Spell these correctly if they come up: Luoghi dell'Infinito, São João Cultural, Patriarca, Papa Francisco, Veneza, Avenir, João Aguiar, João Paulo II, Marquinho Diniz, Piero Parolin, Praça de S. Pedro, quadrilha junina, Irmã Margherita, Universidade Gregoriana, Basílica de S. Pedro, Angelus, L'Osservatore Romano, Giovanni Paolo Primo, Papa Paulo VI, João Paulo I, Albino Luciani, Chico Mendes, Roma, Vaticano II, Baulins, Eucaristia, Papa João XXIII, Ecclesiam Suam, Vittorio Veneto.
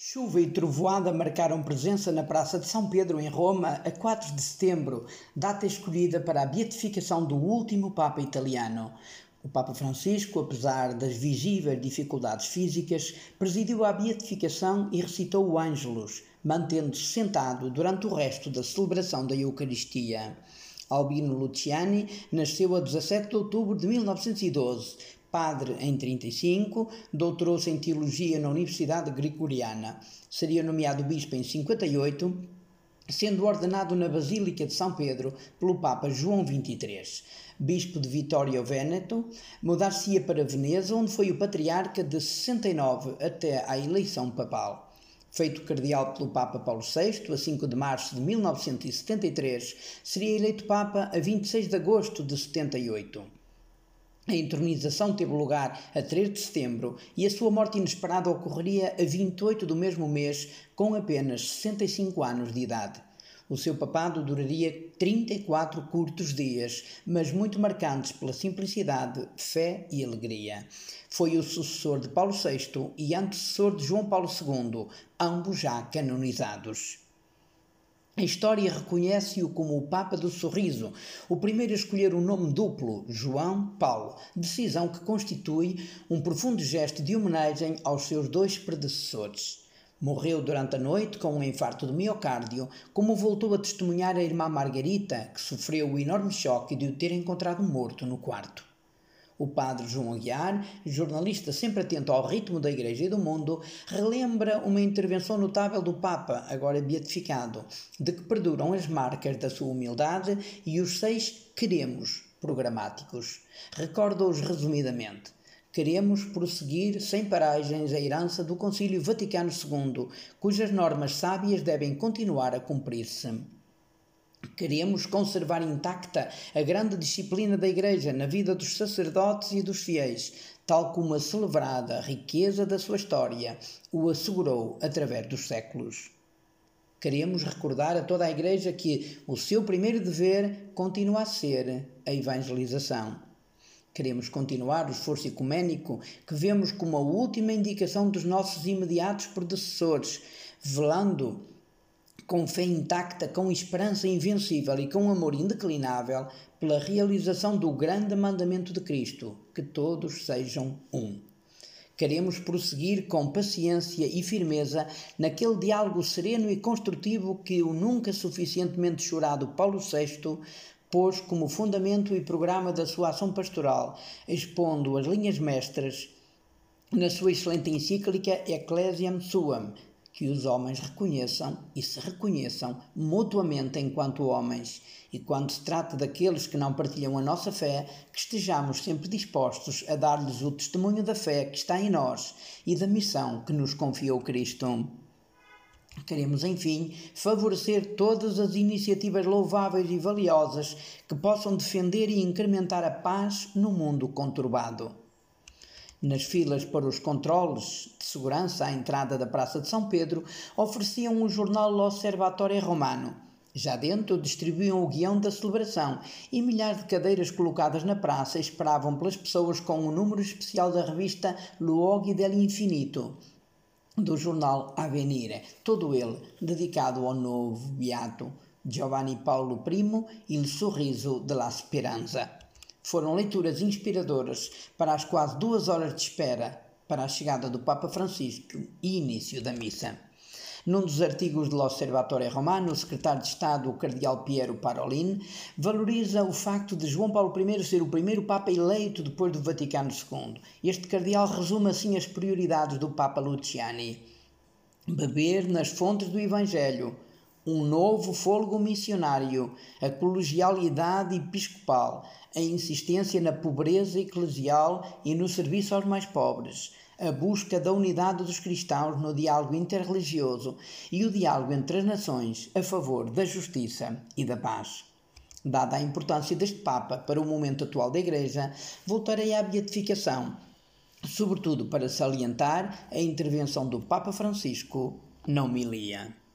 Chuva e trovoada marcaram presença na Praça de São Pedro, em Roma, a 4 de setembro, data escolhida para a beatificação do último Papa italiano. O Papa Francisco, apesar das visíveis dificuldades físicas, presidiu a beatificação e recitou o Ângelus, mantendo-se sentado durante o resto da celebração da Eucaristia. Albino Luciani nasceu a 17 de outubro de 1912, padre em 35, doutorou-se em Teologia na Universidade Gregoriana. Seria nomeado bispo em 58, sendo ordenado na Basílica de S. Pedro pelo Papa João XXIII. Bispo de Vittorio Veneto, mudar-se-ia para Veneza, onde foi o Patriarca de 69 até à eleição papal. Feito cardeal pelo Papa Paulo VI, a 5 de março de 1973, seria eleito Papa a 26 de agosto de 78. A entronização teve lugar a 3 de setembro e a sua morte inesperada ocorreria a 28 do mesmo mês, com apenas 65 anos de idade. O seu papado duraria 34 curtos dias, mas muito marcantes pela simplicidade, fé e alegria. Foi o sucessor de Paulo VI e antecessor de João Paulo II, ambos já canonizados. A história reconhece-o como o Papa do Sorriso, o primeiro a escolher um nome duplo, João Paulo, decisão que constitui um profundo gesto de homenagem aos seus dois predecessores. Morreu durante a noite com um infarto de miocárdio, como voltou a testemunhar a irmã Margherita, que sofreu o enorme choque de o ter encontrado morto no quarto. O padre João Aguiar, jornalista sempre atento ao ritmo da Igreja e do mundo, relembra uma intervenção notável do Papa, agora beatificado, de que perduram as marcas da sua humildade e os 6 queremos programáticos. Recorda-os resumidamente. Queremos prosseguir sem paragens a herança do Concílio Vaticano II, cujas normas sábias devem continuar a cumprir-se. Queremos conservar intacta a grande disciplina da Igreja na vida dos sacerdotes e dos fiéis, tal como a celebrada riqueza da sua história o assegurou através dos séculos. Queremos recordar a toda a Igreja que o seu primeiro dever continua a ser a evangelização. Queremos continuar o esforço ecuménico que vemos como a última indicação dos nossos imediatos predecessores, velando com fé intacta, com esperança invencível e com amor indeclinável pela realização do grande mandamento de Cristo, que todos sejam um. Queremos prosseguir com paciência e firmeza naquele diálogo sereno e construtivo que o nunca suficientemente chorado Paulo VI pôs como fundamento e programa da sua ação pastoral, expondo as linhas mestras na sua excelente encíclica Ecclesiam Suam, que os homens reconheçam e se reconheçam mutuamente enquanto homens, e quando se trata daqueles que não partilham a nossa fé, que estejamos sempre dispostos a dar-lhes o testemunho da fé que está em nós e da missão que nos confiou Cristo. Queremos, enfim, favorecer todas as iniciativas louváveis e valiosas que possam defender e incrementar a paz no mundo conturbado. Nas filas para os controles de segurança à entrada da Praça de São Pedro, ofereciam o jornal L'Osservatore Romano. Já dentro, distribuíam o guião da celebração e milhares de cadeiras colocadas na praça esperavam pelas pessoas com o número especial da revista Luoghi dell'Infinito, do jornal Avenir, todo ele dedicado ao novo beato Giovanni Paolo Primo e Il Sorriso della Speranza. Foram leituras inspiradoras para as quase 2 horas de espera para a chegada do Papa Francisco e início da missa. Num dos artigos de L'Osservatore Romano, o secretário de Estado, o cardeal Piero Parolin, valoriza o facto de João Paulo I ser o primeiro Papa eleito depois do Vaticano II. Este cardeal resume assim as prioridades do Papa Luciani. Beber nas fontes do Evangelho, um novo fôlego missionário, a colegialidade episcopal, a insistência na pobreza eclesial e no serviço aos mais pobres, a busca da unidade dos cristãos no diálogo interreligioso e o diálogo entre as nações a favor da justiça e da paz. Dada a importância deste Papa para o momento atual da Igreja, voltarei à beatificação, sobretudo para salientar a intervenção do Papa Francisco na homilia.